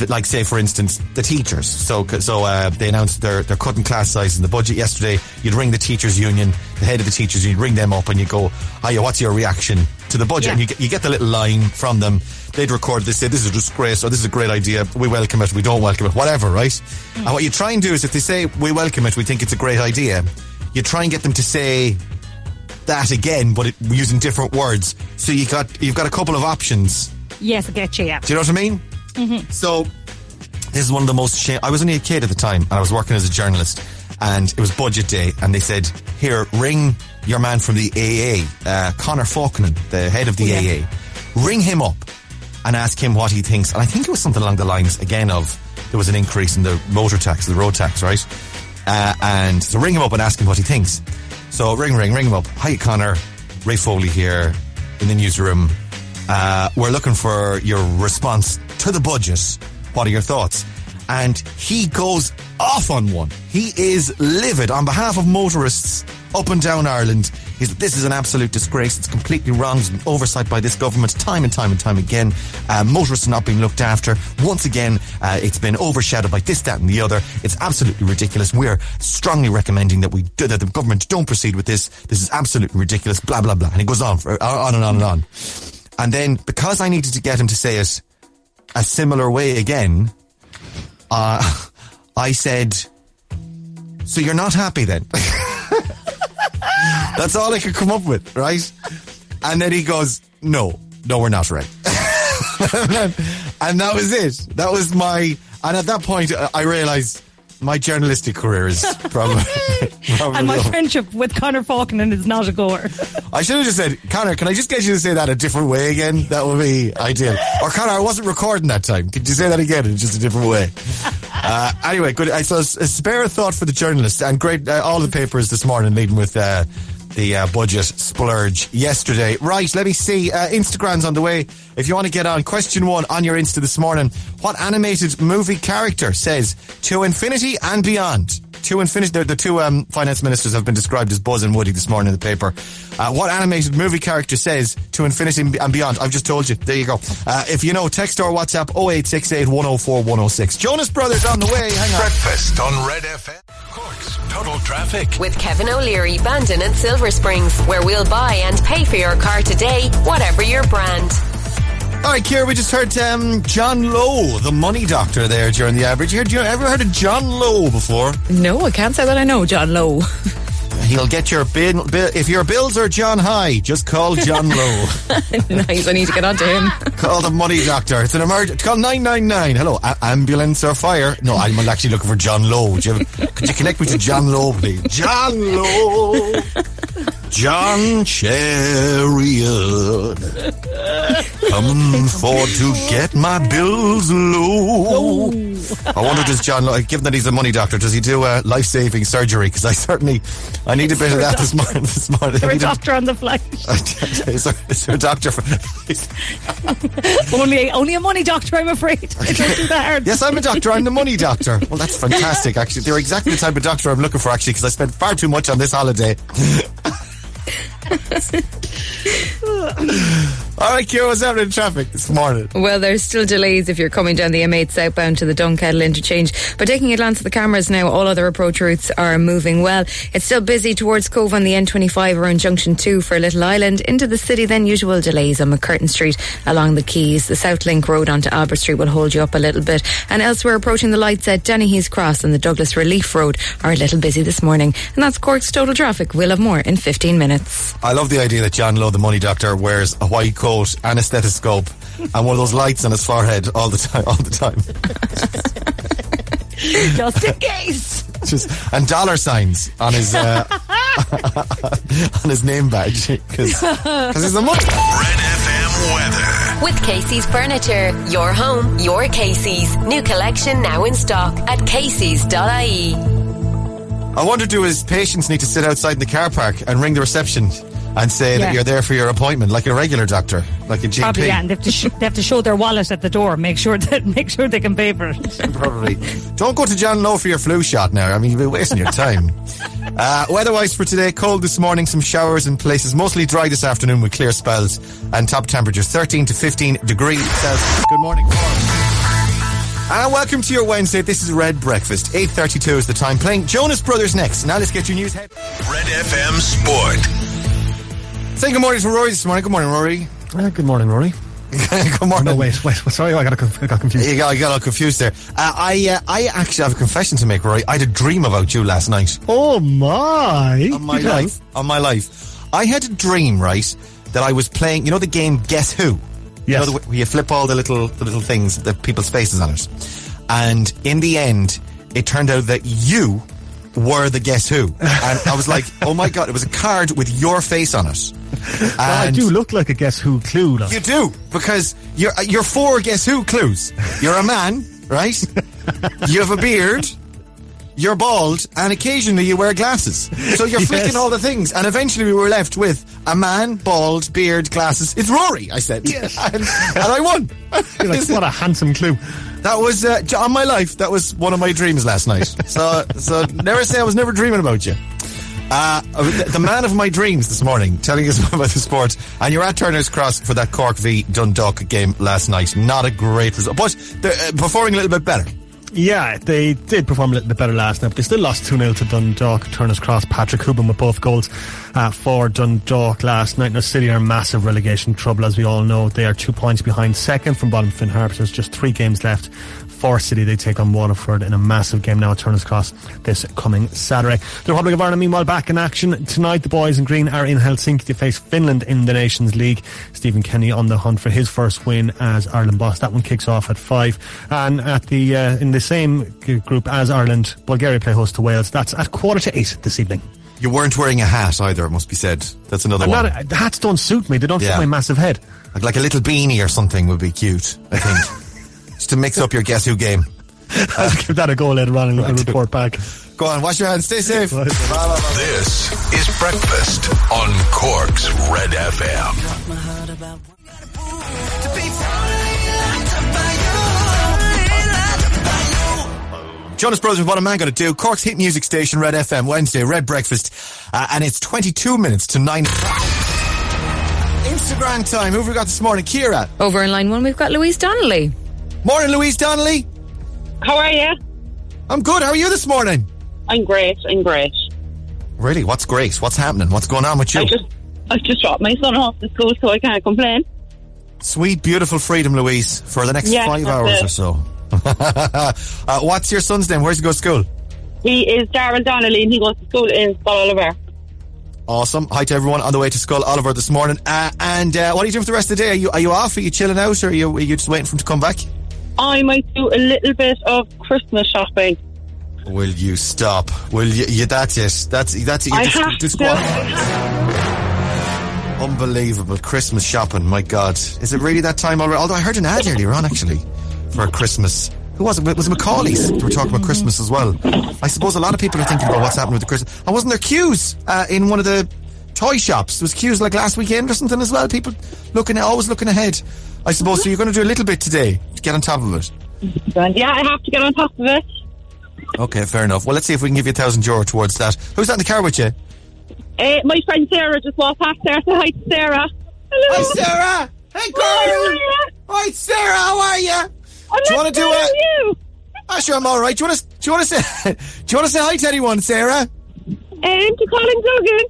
like, say for instance, the teachers. So so uh, they announced they're, they're cutting class size in the budget yesterday. You'd ring the teachers union, the head of the teachers, you'd ring them up and you go, hiya, what's your reaction to the budget? Yeah. And you get, you get the little line from them. They'd record, they say, this is a disgrace, or this is a great idea, we welcome it, we don't welcome it, whatever, right? Mm. And what you try and do is, if they say, we welcome it, we think it's a great idea, you try and get them to say that again, but it, using different words, so you got you've got a couple of options. Yes, I get you. Yeah. Do you know what I mean? Mm-hmm. So this is one of the most. Shame- I was only a kid at the time, and I was working as a journalist, and it was budget day, and they said, "Here, ring your man from the A A, uh, Conor Faulkner, the head of the yeah. A A. Ring him up and ask him what he thinks." And I think it was something along the lines again of there was an increase in the motor tax, the road tax, right? Uh, and so ring him up and ask him what he thinks. So ring, ring, ring him up. Hi, Connor. Ray Foley here in the newsroom. Uh, we're looking for your response to the budget. What are your thoughts? And he goes off on one. He is livid on behalf of motorists up and down Ireland. He's, this is an absolute disgrace. It's completely wrong. It's an oversight by this government time and time and time again. Uh, motorists are not being looked after. Once again, uh, it's been overshadowed by this, that and the other. It's absolutely ridiculous. We're strongly recommending that we do, that the government don't proceed with this. This is absolutely ridiculous. Blah, blah, blah. And it goes on, for, on and on and on. And then, because I needed to get him to say it a similar way again, uh, I said, so you're not happy then? That's all I could come up with, right? And then he goes, no, no, we're not, right? And that was it. That was my... And at that point, I realised my journalistic career is probably... probably and my over. Friendship with Conor Faulkner is not a goer. I should have just said, Conor, can I just get you to say that a different way again? That would be ideal. Or, Conor, I wasn't recording that time. Could you say that again in just a different way? Uh, anyway, good. So a spare thought for the journalists, and great. Uh, all the papers this morning leading with uh, the uh, budget splurge yesterday. Right, let me see. Uh, Instagram's on the way. If you want to get on, question one on your Insta this morning: what animated movie character says "to infinity and beyond"? To infinity. The, the two um, finance ministers have been described as Buzz and Woody this morning in the paper. Uh, what animated movie character says "to infinity and beyond"? I've just told you. There you go. Uh, if you know, text or WhatsApp oh eight six eight, one oh four, one oh six. Jonas Brothers on the way. Hang on. Breakfast on Red F M. Cork's Total Traffic with Kevin O'Leary, Bandon and Silver Springs, where we'll buy and pay for your car today, whatever your brand. Alright, Ciara, we just heard um, John Lowe, the money doctor there during the average. Have you ever heard of John Lowe before? No, I can't say that I know John Lowe. He'll get your bill. Bi- if your bills are John High, just call John Lowe. Nice, I need to get on to him. Call the money doctor. It's an emergency. Call nine nine nine. Hello, a- ambulance or fire? No, I'm actually looking for John Lowe. You have- could you connect me to John Lowe, please? John Lowe. John Chariot, coming for to get my bills low. I wonder, does John Lowe, given that he's a money doctor, does he do a life-saving surgery? Because I certainly, I need a bit of that this morning. This morning, a doctor on the flight. Is there, is there a doctor? For only, only a money doctor, I'm afraid. It doesn't hard. Yes, I'm a doctor. I'm the money doctor. Well, that's fantastic. Actually, they're exactly the type of doctor I'm looking for. Actually, because I spent far too much on this holiday. Alright, Ciara, what's happening in traffic this morning? Well, there's still delays if you're coming down the M eight southbound to the Dunkettle interchange, but taking a glance at the cameras now, all other approach routes are moving well. It's still busy towards Cove on the N twenty-five around Junction two for Little Island. Into the city then, usual delays on McCurtain Street along the Quays. The South Link Road onto Albert Street will hold you up a little bit, and elsewhere approaching the lights at Dennehy's Cross and the Douglas Relief Road are a little busy this morning. And that's Cork's total traffic. We'll have more in fifteen minutes. I love the idea that John Lowe, the money doctor, wears a white coat and a stethoscope and one of those lights on his forehead all the time. All the time. Just in case. Just, and dollar signs on his uh, on his name badge, because he's a money. Red F M weather with Casey's Furniture. Your home, your Casey's. New collection now in stock at Casey's dot I E. I wonder, do his patients need to sit outside in the car park and ring the reception and say yeah. that you're there for your appointment, like a regular doctor, like a G P? Probably, yeah, and they have to, sh- they have to show their wallet at the door, make sure that make sure they can pay for it. Probably. Don't go to John Lowe for your flu shot now. I mean, you'll be wasting your time. uh, weather-wise for today, cold this morning, some showers in places, mostly dry this afternoon with clear spells, and top temperatures thirteen to fifteen degrees Celsius. Good morning, Cork. And welcome to your Wednesday. This is Red Breakfast. eight thirty-two is the time, playing Jonas Brothers next. Now let's get your news head. Red F M Sport. Say good morning to Rory this morning. Good morning, Rory. Uh, good morning, Rory. Good morning. No, wait, wait. Sorry, I got, I got confused. You got, I got all confused there. Uh, I uh, I actually have a confession to make, Rory. I had a dream about you last night. Oh, my. On my life. On my life. I had a dream, right, that I was playing, you know the game Guess Who? Yes. You know, the, where you flip all the little, the little things, the people's faces on it. And in the end, it turned out that you were the Guess Who. And I was like, oh, my God, it was a card with your face on it. Well, I do look like a Guess Who clue. Like. You do, because you're, you're four Guess Who clues. You're a man, right? You have a beard, you're bald, and occasionally you wear glasses. So you're yes. flicking all the things, and eventually we were left with a man, bald, beard, glasses. It's Rory, I said. Yes. And, and I won. You're like, what a handsome clue. That was, uh, on my life, that was one of my dreams last night. So, so never say I was never dreaming about you. Uh, the man of my dreams this morning, telling us about the sport. And you're at Turner's Cross for that Cork v Dundalk game last night. Not a great result, but they're uh, performing a little bit better. Yeah, they did perform a little bit better last night, but they still lost two nil to Dundalk. Turner's Cross, Patrick Hooban with both goals uh, for Dundalk last night. Now, City are in massive relegation trouble, as we all know. They are two points behind second from bottom Finn Harps. There's just three games left for City. They take on Waterford in a massive game now at Turner's Cross this coming Saturday. The Republic of Ireland, meanwhile, back in action tonight. The boys in green are in Helsinki to face Finland in the Nations League. Stephen Kenny on the hunt for his first win as Ireland boss. That one kicks off at five. And at the uh, in the same group as Ireland, Bulgaria play host to Wales. That's at quarter to eight this evening. You weren't wearing a hat either, it must be said. That's another I'm one. Not a, the hats don't suit me. They don't yeah. fit my massive head. Like, like a little beanie or something would be cute, I think. To mix up your Guess Who game. I'll uh, give that a go later on and I'll report back. Go on, wash your hands, stay safe. This is Breakfast on Cork's Red F M. Jonas Brothers, what am I going to do? Cork's hit music station, Red F M, Wednesday, Red Breakfast, uh, and it's twenty-two minutes to nine Instagram time. Who have we got this morning? Ciara. Over in line one, we've got Louise Donnelly. Morning, Louise Donnelly. How are you? I'm good. How are you this morning? I'm great. I'm great. Really? What's great? What's happening? What's going on with you? I just, I just dropped my son off to school, so I can't complain. Sweet, beautiful freedom, Louise, for the next yes, five hours it. or so. uh, what's your son's name? Where's he go to school? He is Darrell Donnelly, and he goes to school in Skull Oliver. Awesome. Hi to everyone on the way to Skull Oliver this morning. Uh, and uh, what are you doing for the rest of the day? Are you are you off? Are you chilling out? Or are you, are you just waiting for him to come back? I might do a little bit of Christmas shopping. Will you stop? Will you? you that's it. That's that's it. You I just, have just to. I have. Unbelievable Christmas shopping. My God, is it really that time already? Although I heard an ad earlier on actually for Christmas. Who was it? It was Macaulay's. We were talking about Christmas as well. I suppose a lot of people are thinking about what's happening with the Christmas. And wasn't there queues uh, in one of the toy shops? There was queues like last weekend or something as well. People looking, always looking ahead. I suppose so. You're going to do a little bit today to get on top of it. Yeah, I have to get on top of it. Okay, fair enough. Well, let's see if we can give you a thousand euro towards that. Who's that in the car with you? Uh, my friend Sarah just walked past there. So hi, Sarah. Hello. Hi, Sarah. Hey, girl. Hi, hi Sarah. How are you? I'm do you want to do a? You? Oh, sure, I'm all right. Do you want to? Do you want to say? Do you want to say hi to anyone, Sarah? Um, to Colin Duggan.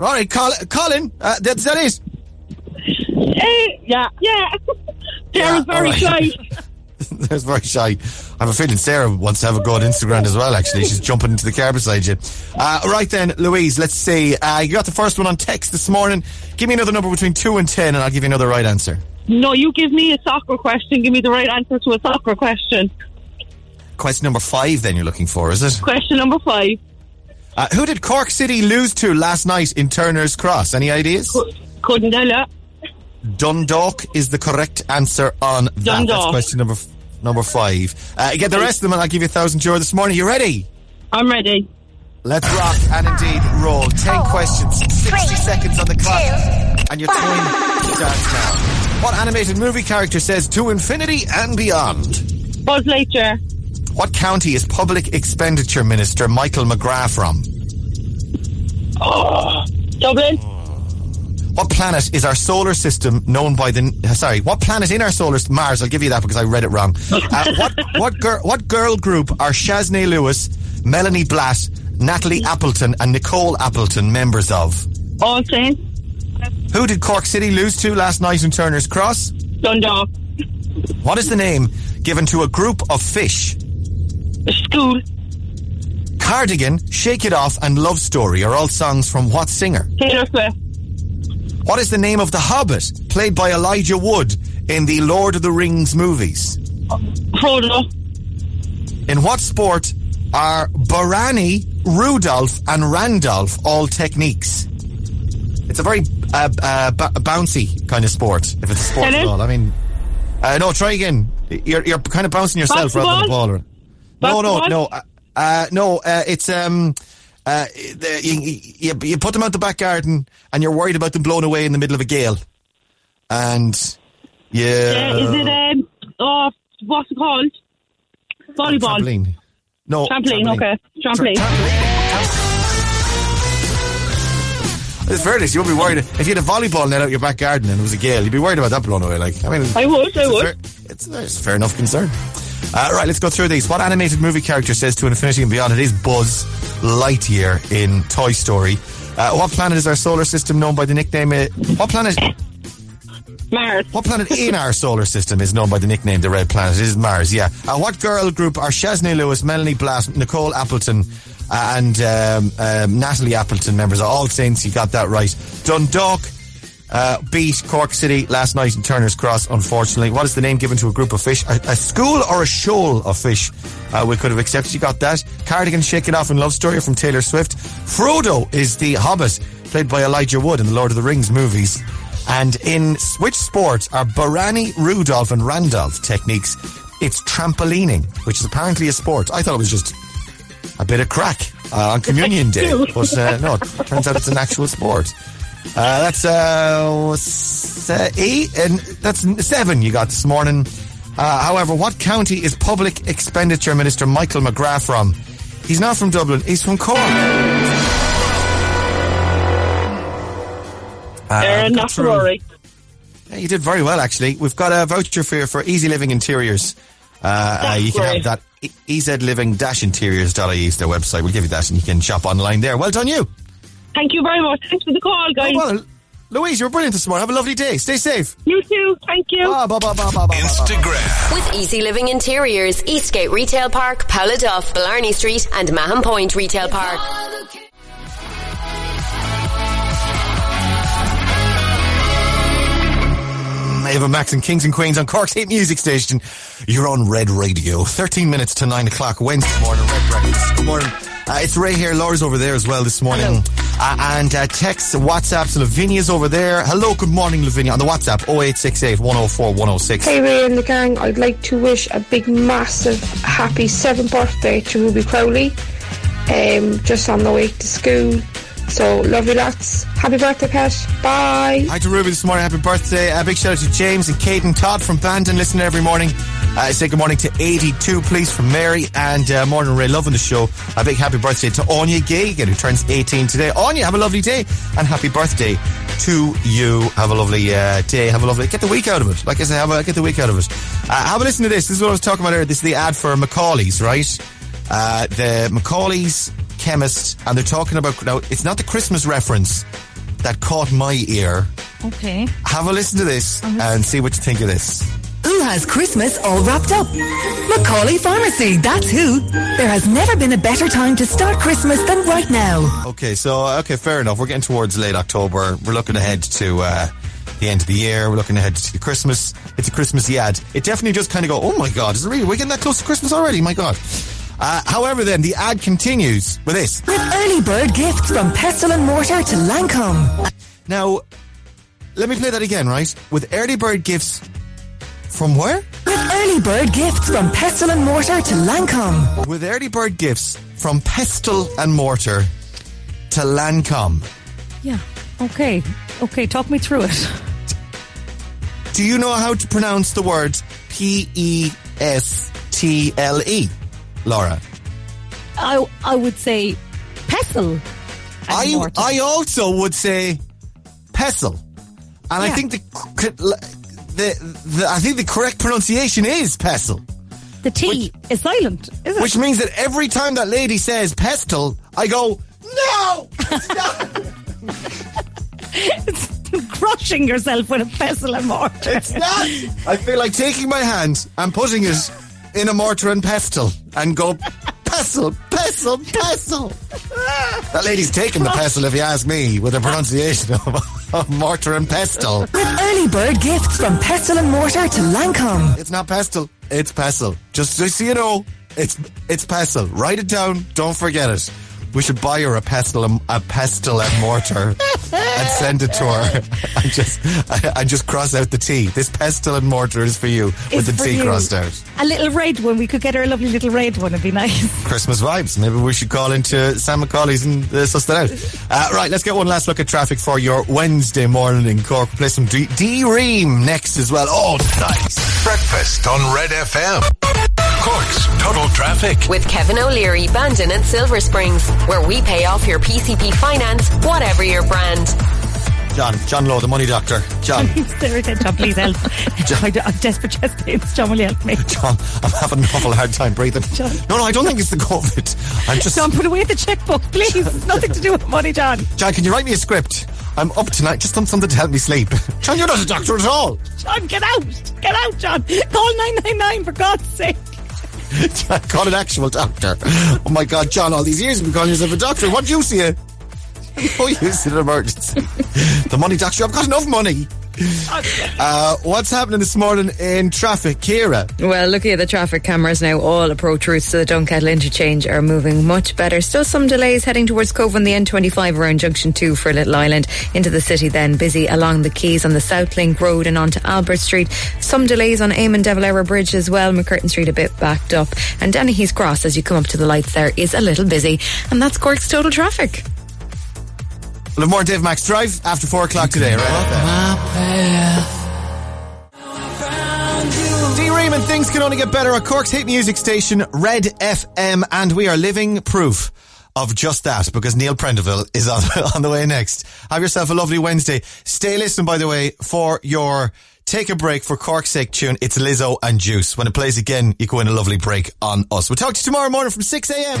All right, Col- Colin. Uh, that's that is. Uh, yeah, yeah. Sarah's yeah, very shy. That's very shy. I have a feeling Sarah wants to have a go on Instagram as well, actually. She's jumping into the car beside you. Uh, right then, Louise, let's see. Uh, you got the first one on text this morning. Give me another number between two and ten and I'll give you another right answer. No, you give me a soccer question. Give me the right answer to a soccer question. Question number five then you're looking for, is it? Question number five. Uh, who did Cork City lose to last night in Turner's Cross? Any ideas? Couldn't tell you. Dundalk is the correct answer on that. Dundalk. That's question number number five. Uh, get the rest of them and I'll give you a thousand euro this morning. You ready? I'm ready. Let's rock and indeed roll. Ten oh, questions, sixty three, seconds on the clock, two, and your one. Time starts now. What animated movie character says to infinity and beyond? Buzz Lightyear. What county is Public Expenditure Minister Michael McGrath from? Oh, Dublin. What planet is our solar system known by the... Sorry, what planet in our solar... Mars, I'll give you that because I read it wrong. Uh, what what, gir, what girl group are Shaznay Lewis, Melanie Blatt, Natalie Appleton and Nicole Appleton members of? All Saints. Who did Cork City lose to last night in Turner's Cross? Dundalk. What is the name given to a group of fish? A school. Cardigan, Shake It Off and Love Story are all songs from what singer? Taylor Swift. What is the name of the Hobbit played by Elijah Wood in the Lord of the Rings movies? Frodo. In what sport are Barani, Rudolph and Randolph all techniques? It's a very uh, uh, b- bouncy kind of sport, if it's a sport Tennis? At all. I mean, uh, no, try again. You're you're kind of bouncing yourself Basketball? rather than the ball. Or... No, no, no, uh, uh, no. Uh, it's um. Uh, you, you, you put them out the back garden and you're worried about them blown away in the middle of a gale. And yeah, yeah is it um, oh, what's it called? Volleyball. Oh, trampoline. No, trampoline. Trampoline. Okay, trampoline. Tra- trampoline. It's fairness, you would be worried if you had a volleyball net out your back garden and it was a gale. You'd be worried about that blown away. Like, I mean, I would, I would. Fair, it's, it's a fair enough concern. Uh, right, let's go through these. What animated movie character says to infinity and beyond? It is Buzz Lightyear in Toy Story. Uh, what planet is our solar system known by the nickname? Uh, what planet? Mars. What planet in our solar system is known by the nickname the Red Planet? It is Mars, yeah. Uh, what girl group are Shaznay Lewis, Melanie Blatt, Nicole Appleton, uh, and um, um, Natalie Appleton members of All Saints? You got that right. Dundalk. Uh, beat Cork City last night in Turner's Cross, unfortunately. What is the name given to a group of fish? A, a school or a shoal of fish? Uh, we could have accepted. You got that. Cardigan, Shake It Off and Love Story from Taylor Swift. Frodo is the Hobbit, played by Elijah Wood in the Lord of the Rings movies. And in which sport are Barani, Rudolph and Randolph techniques? It's trampolining, which is apparently a sport. I thought it was just a bit of crack uh, on Communion Day. But uh, no, it turns out it's an actual sport. Uh, that's uh, eight, and that's seven you got this morning. Uh, however, what county is Public Expenditure Minister Michael McGrath from? He's not from Dublin, he's from Cork. They're um, not Rory. Yeah, you did very well, actually. We've got a voucher for you for Easy Living Interiors. Uh, uh, you can have that. E- ezliving dash interiors dot I E is their website. We'll give you that, and you can shop online there. Well done, you. Thank you very much. Thanks for the call, guys. Oh, well, Louise, you were brilliant this morning. Have a lovely day. Stay safe. You too. Thank you. Ah, bah, bah, bah, bah, bah, Instagram. With Easy Living Interiors, Eastgate Retail Park, Palladuff, Blarney Street and Mahon Point Retail Park. Ava Max and Kings and Queens on Cork's Hit Music Station. You're on Red Radio. thirteen minutes to nine o'clock Wednesday morning. Red Breakfast. Good morning. Uh, it's Ray here. Laura's over there as well this morning. Uh, and uh, texts, WhatsApps. Lavinia's over there. Hello, good morning, Lavinia. On the WhatsApp, oh eight six eight, one oh four, one oh six. Hey, Ray and the gang. I'd like to wish a big, massive, happy seventh birthday to Ruby Crowley. Um, just on the way to school. So, love you lots. Happy birthday, Pat. Bye. Hi to Ruby this morning. Happy birthday. A big shout out to James and Kate and Todd from Bandon, listening every morning. Uh, say good morning to eighty-two, please, from Mary. And uh, morning, Ray. Loving the show. A big happy birthday to Anya Gagan, who turns eighteen today. Anya, have a lovely day. And happy birthday to you. Have a lovely uh, day. Have a lovely... Get the week out of it. Like I said, have a, get the week out of it. Uh, have a listen to this. This is what I was talking about earlier. This is the ad for Macaulay's, right? Uh, the Macaulay's chemist, and they're talking about, now it's not the Christmas reference that caught my ear. Okay. Have a listen to this and see what you think of this. Who has Christmas all wrapped up? Macaulay Pharmacy, that's who. There has never been a better time to start Christmas than right now. Okay, so, okay, fair enough. We're getting towards late October. We're looking ahead to uh, the end of the year. We're looking ahead to Christmas. It's a Christmassy ad. It definitely does kind of go, oh my God, is it really? We're getting that close to Christmas already? My God. Uh, however, then, the ad continues with this. With early bird gifts from Pestle and Mortar to Lancome. Now, let me play that again, right? With early bird gifts from where? With early bird gifts from Pestle and Mortar to Lancome. With early bird gifts from Pestle and Mortar to Lancome. Yeah, okay. Okay, talk me through it. Do you know how to pronounce the word P E S T L E? Laura, I I would say pestle. I mortar. I also would say pestle, and yeah. I think the, the the I think the correct pronunciation is pestle. The T which, is silent, is it? Which means that every time that lady says pestle, I go no. It's crushing yourself with a pestle and mortar. It's not. I feel like taking my hand and putting it in a mortar and pestle and go pestle, pestle, pestle. That lady's taking the pestle, if you ask me, with a pronunciation of, of mortar and pestle. With early bird gifts from Pestle and Mortar to Lancome. It's not pestle, it's pestle. Just so you know, it's it's pestle. Write it down, don't forget it. We should buy her a pestle and, a pestle and mortar and send it to her and just and just cross out the T. This pestle and mortar is for you it's with the T you. Crossed out. A little red one. We could get her a lovely little red one. It'd be nice. Christmas vibes. Maybe we should call into Sam Macaulay's and uh, suss that out. Uh, right, let's get one last look at traffic for your Wednesday morning in Cork. Play some D- D-Ream next as well. Oh, nice. Breakfast on Red F M. Cork's Total Traffic with Kevin O'Leary, Bandon and Silver Springs, where we pay off your P C P finance, whatever your brand. John, John Lowe, the money doctor. John. Sarah said, John, please help. John. I, I'm desperate chest pains. John, will you help me? John, I'm having an awful hard time breathing. John. No, no, I don't think it's the COVID. I'm just... John, put away the checkbook, please. John. Nothing to do with money, John. John, can you write me a script? I'm up tonight. Just on something to help me sleep. John, you're not a doctor at all. John, get out. Get out, John. Call nine nine nine, for God's sake. John, call an actual doctor. Oh my God, John, all these years you've been calling yourself a doctor. What do you see it? No use in an emergency. The money doctor, I've got enough money. Uh, what's happening this morning in traffic, Ciara? Well, looking at the traffic cameras now, all approach routes to the Dunkettle interchange are moving much better. Still some delays heading towards Cove on the N twenty-five around Junction two for Little Island. Into the city then, busy along the quays on the Southlink Road and onto Albert Street. Some delays on Eamon De Valera Bridge as well. McCurtain Street a bit backed up. And Dennehy's Cross, as you come up to the lights there, is a little busy. And that's Cork's Total Traffic. We'll have more Dave Max Drive after four o'clock today, right? Dee Raymond, things can only get better at Cork's hit music station, Red F M, and we are living proof of just that because Neil Prendeville is on, on the way next. Have yourself a lovely Wednesday. Stay listening, by the way, for your Take a Break for Cork's Sake tune. It's Lizzo and Juice. When it plays again, you go in a lovely break on us. We'll talk to you tomorrow morning from six a.m.